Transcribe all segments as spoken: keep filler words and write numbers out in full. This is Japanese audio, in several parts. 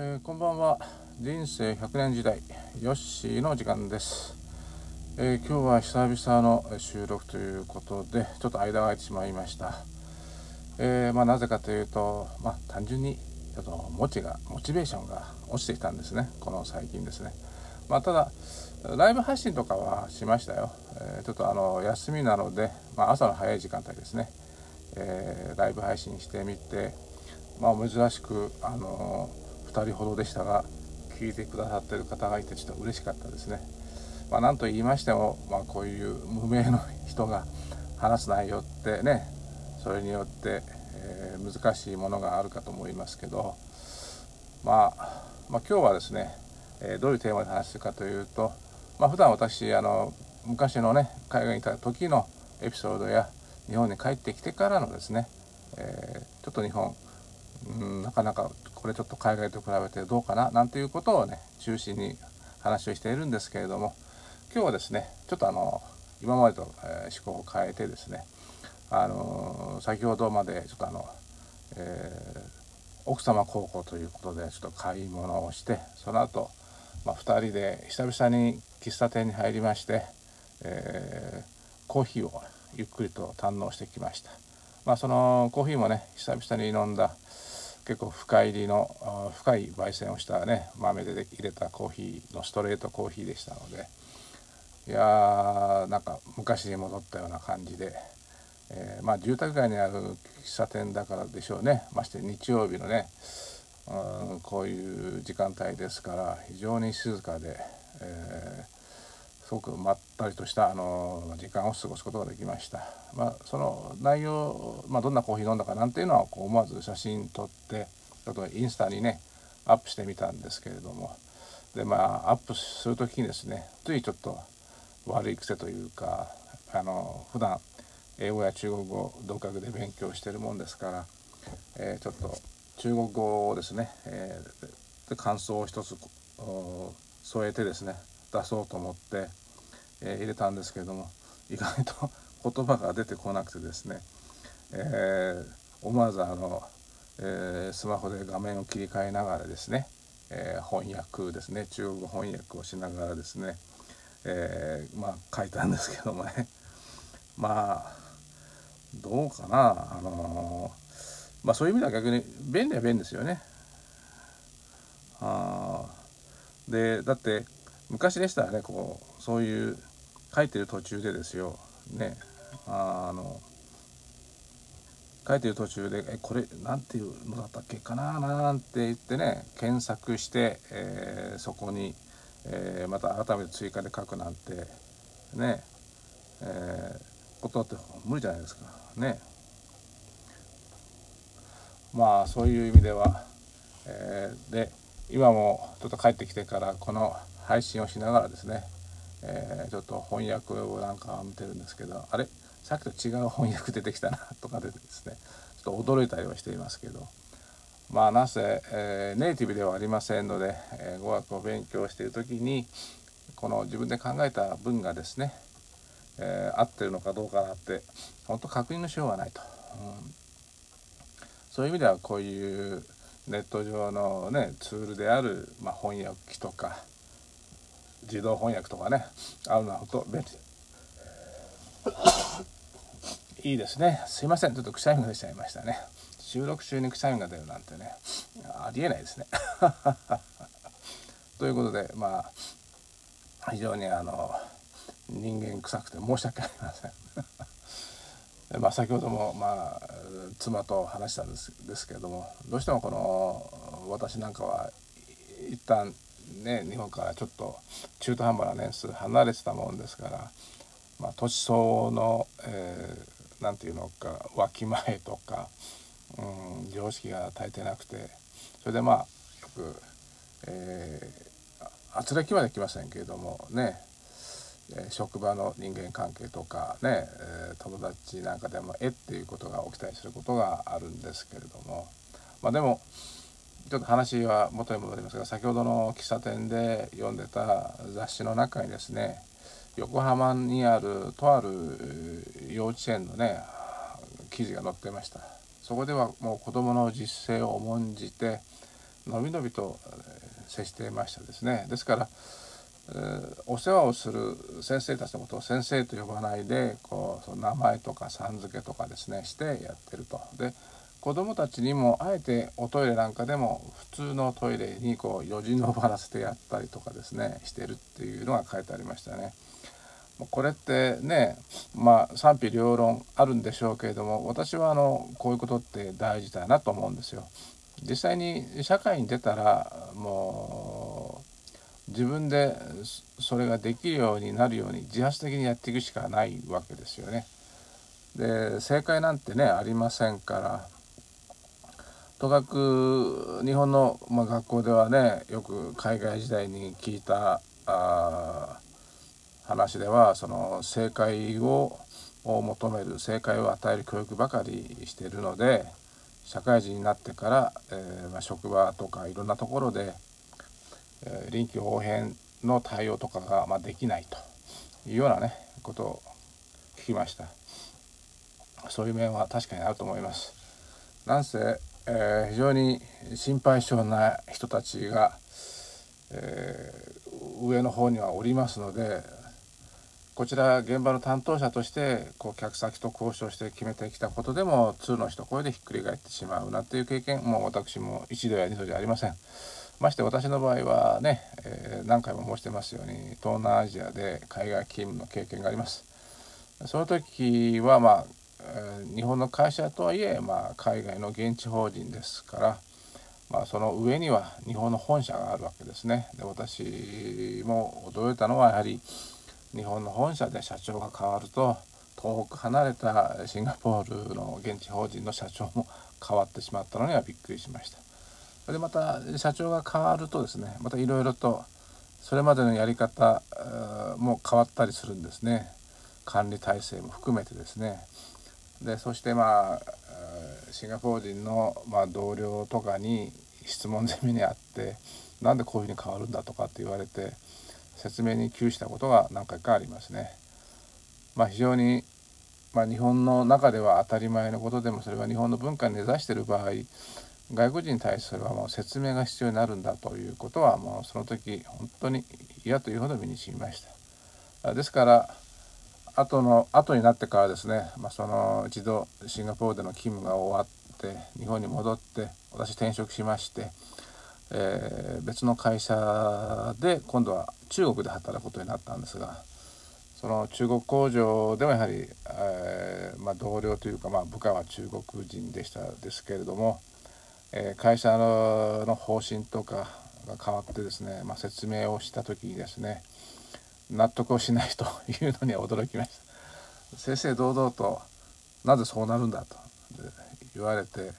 えー、こんばんは。人生ひゃくねん時代ヨッシーの時間です。えー、今日は久々の収録ということでちょっと間が空いてしまいました。えーまあ、なぜかというと、まあ、単純にちょっとモチがモチベーションが落ちてきたんですね、この最近ですね。まあ、ただライブ配信とかはしましたよ。えー、ちょっとあの休みなので、まあ、朝の早い時間帯ですね、えー、ライブ配信してみて、まあ、珍しくあのーふたりほどでしたが、聞いてくださっている方がいてちょっと嬉しかったですね。まあ、なんと言いましても、まあ、こういう無名の人が話す内容ってね、それによって、えー、難しいものがあるかと思いますけど、まあ、まあ今日はですね、えー、どういうテーマで話するかというと、まあ、普段私あの昔のね海外にいた時のエピソードや日本に帰ってきてからのですね、えー、ちょっと日本うんなかなかこれちょっと海外と比べてどうかななんていうことをね中心に話をしているんですけれども、今日はですねちょっとあの今までと、えー、思考を変えてですね、あのー、先ほどまでちょっとあの、えー、奥様孝行ということでちょっと買い物をして、その後、まあ、ふたりで久々に喫茶店に入りまして、えー、コーヒーをゆっくりと堪能してきました。まあ、そのコーヒーもね久々に飲んだ結構深入りの深い焙煎をしたね豆で入れたコーヒーのストレートコーヒーでしたので、いやーなんか昔に戻ったような感じで、えー、まあ住宅街にある喫茶店だからでしょうね。まして日曜日のねうんこういう時間帯ですから非常に静かで、えー、すごくまったりとしたあの時間を過ごすことができました。まあ、その内容、まあ、どんなコーヒー飲んだかなんていうのはこう思わず写真撮ってちょっとインスタにねアップしてみたんですけれども、でまあアップする時にですねついちょっと悪い癖というか、あの普段英語や中国語同格で勉強してるもんですから、えー、ちょっと中国語をですね、えー、で感想を一つ添えてですね出そうと思って、えー、入れたんですけれども、意外と言葉が出てこなくてですね、えー、思わずあの、えー、スマホで画面を切り替えながらですね、えー、翻訳ですね中国語翻訳をしながらですね、えー、まあ書いたんですけどもねまあどうかな、あのー、まあそういう意味では逆に便利は便利ですよね。あでだって昔でしたらねこうそういう書いてる途中でですよね、あの書いてる途中でえこれなんていうのだったっけかななんて言ってね検索して、えー、そこに、えー、また改めて追加で書くなんてね、えー、ことだって無理じゃないですかね。まあそういう意味では、えー、で今もちょっと帰ってきてからこの配信をしながらですね、えー、ちょっと翻訳をなんか見てるんですけど、あれさっきと違う翻訳出てきたなとかでですねちょっと驚いたりはしていますけど、まあなぜ、えー、ネイティブではありませんので、えー、語学を勉強している時にこの自分で考えた文がですね、えー、合ってるのかどうかなって本当確認のしようがないと、うん、そういう意味ではこういうネット上の、ね、ツールである、まあ、翻訳機とか自動翻訳とかね、あるのは本当便利いいですね。すいません、ちょっとくしゃみが出ちゃいましたね。収録中にくしゃみが出るなんてねありえないですねということで、まあ非常にあの人間臭くて申し訳ありませんで、まあ、先ほども、まあ、妻と話したんです、ですけれども、どうしてもこの私なんかは一旦ね、日本からちょっと中途半端な年数離れてたもんですから、まあ、年相応の、えー、なんていうのかわきまえとか、うん、常識が足りてなくて、それでまあよく、えー、軋轢まで来ませんけれどもね、職場の人間関係とかね友達なんかでもえっていうことが起きたりすることがあるんですけれども、まあでもちょっと話は元に戻りますが、先ほどの喫茶店で読んでた雑誌の中にですね、横浜にあるとある幼稚園のね記事が載ってました。そこではもう子どもの実践を重んじてのびのびと接していましたですね。ですから、えー、お世話をする先生たちのことを先生と呼ばないで、こうその名前とかさん付けとかですねしてやってると。で子どもたちにもあえておトイレなんかでも普通のトイレにこう余人をばらせてやったりとかですねしてるっていうのが書いてありましたね。これってね、まあ賛否両論あるんでしょうけれども、私はあのこういうことって大事だなと思うんですよ。実際に社会に出たらもう自分でそれができるようになるように自発的にやっていくしかないわけですよね。で正解なんてねありませんから、とかく日本の、まあ、学校ではねよく海外時代に聞いたあ話では、その正解を求める正解を与える教育ばかりしているので、社会人になってから、えーまあ、職場とかいろんなところで、えー、臨機応変の対応とかが、まあ、できないというようなねことを聞きました。そういう面は確かにあると思います。なんせえー、非常に心配性な人たちが、えー、上の方にはおりますので、こちら現場の担当者としてこう客先と交渉して決めてきたことでも通の一声でひっくり返ってしまうなんていう経験も私も一度や二度じゃありません。まして私の場合はね、えー、何回も申してますように東南アジアで海外勤務の経験があります。その時はまあ日本の会社とはいえ、まあ、海外の現地法人ですから、まあ、その上には日本の本社があるわけですね。で私も驚いたのはやはり日本の本社で社長が変わると遠く離れたシンガポールの現地法人の社長も変わってしまったのにはびっくりしました。でまた社長が変わるとですね、またいろいろとそれまでのやり方も変わったりするんですね。管理体制も含めてですね。でそしてまあシンガポール人の、まあ、同僚とかに質問攻めにあって、なんでこういうふうに変わるんだとかって言われて説明に窮したことが何回かありますね。まあ非常に、まあ、日本の中では当たり前のことでもそれは日本の文化に根ざしている場合、外国人に対すればもう説明が必要になるんだということはもうその時本当に嫌というほど身に染みました。ですから後の後になってからですね、まあ、その一度シンガポールでの勤務が終わって日本に戻って私転職しまして、えー、別の会社で今度は中国で働くことになったんですが、その中国工場でもやはり、えーまあ、同僚というか、まあ、部下は中国人でしたですけれども、えー、会社の、の方針とかが変わってですね、まあ、説明をした時にですね納得をしないというのには驚きました。正々堂々となぜそうなるんだと言われて、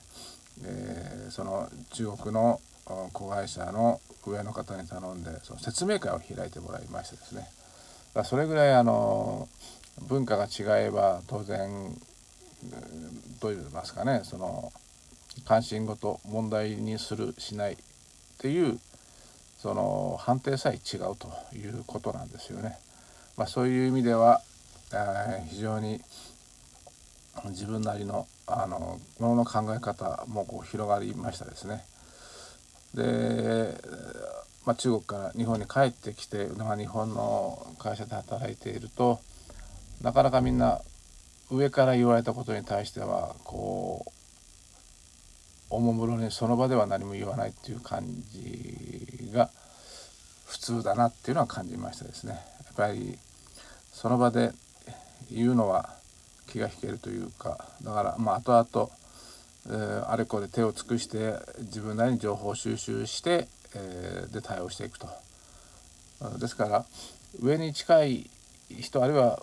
えー、その中国の子会社の上の方に頼んでその説明会を開いてもらいましてですね、だそれぐらいあの文化が違えば当然どう言いますかね、その関心事問題にするしないっていうその判定さえ違うということなんですよね。まあ、そういう意味では非常に自分なりのあのものの考え方もこう広がりましたですね。で、まあ、中国から日本に帰ってきて、まあ、日本の会社で働いているとなかなかみんな上から言われたことに対してはこうおもむろにその場では何も言わないっていう感じが普通だなっていうのは感じましたですね。やっぱりその場で言うのは気が引けるというか、だからまあ後々、えー、あれこれ手を尽くして自分なりに情報収集して、えー、で対応していくと。ですから上に近い人あるいは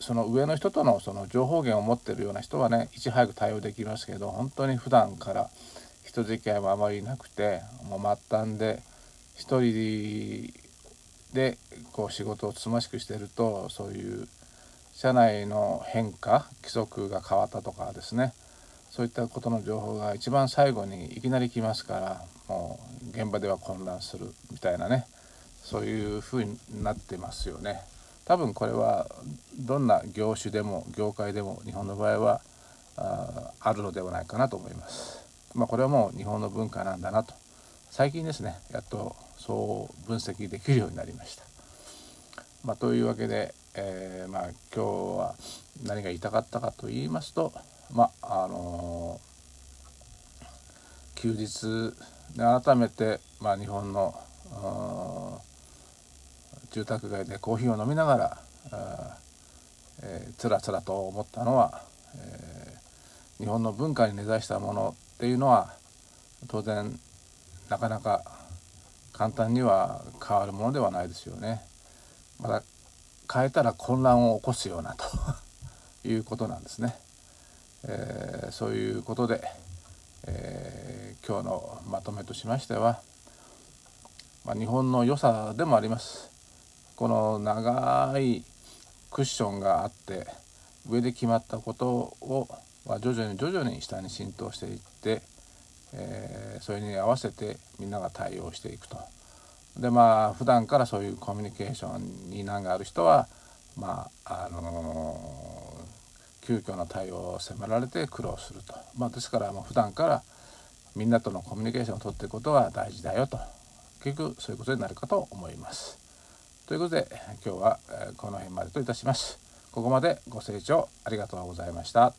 その上の人とのその情報源を持っているような人はねいち早く対応できますけど、本当に普段から人付き合いもあまりなくてもう末端で一人でこう仕事をつましくしていると、そういう社内の変化規則が変わったとかですね、そういったことの情報が一番最後にいきなり来ますから、もう現場では混乱するみたいなね、そういうふうになってますよね。多分これはどんな業種でも業界でも日本の場合は あ, あるのではないかなと思います。まあ、これはもう日本の文化なんだなと最近ですね、やっとそう分析できるようになりました。まあ、というわけで、えーまあ、今日は何が言いたかったかと言いますと、まああのー、休日で改めて、まあ、日本の住宅街でコーヒーを飲みながら、えー、つらつらと思ったのは、えー、日本の文化に根ざしたものっていうのは当然なかなか簡単には変わるものではないですよね。まだ変えたら混乱を起こすようなということなんですね。えー、そういうことで、えー、今日のまとめとしましては、まあ、日本の良さでもあります。この長いクッションがあって上で決まったことを徐々に徐々に下に浸透していって、えー、それに合わせてみんなが対応していくと。でまあ普段からそういうコミュニケーションに難がある人はまああのー、急遽の対応を迫られて苦労すると。まあ、ですからもう普段からみんなとのコミュニケーションを取っていくことが大事だよと。結局そういうことになるかと思います。ということで今日はこの辺までといたします。ここまでご清聴ありがとうございました。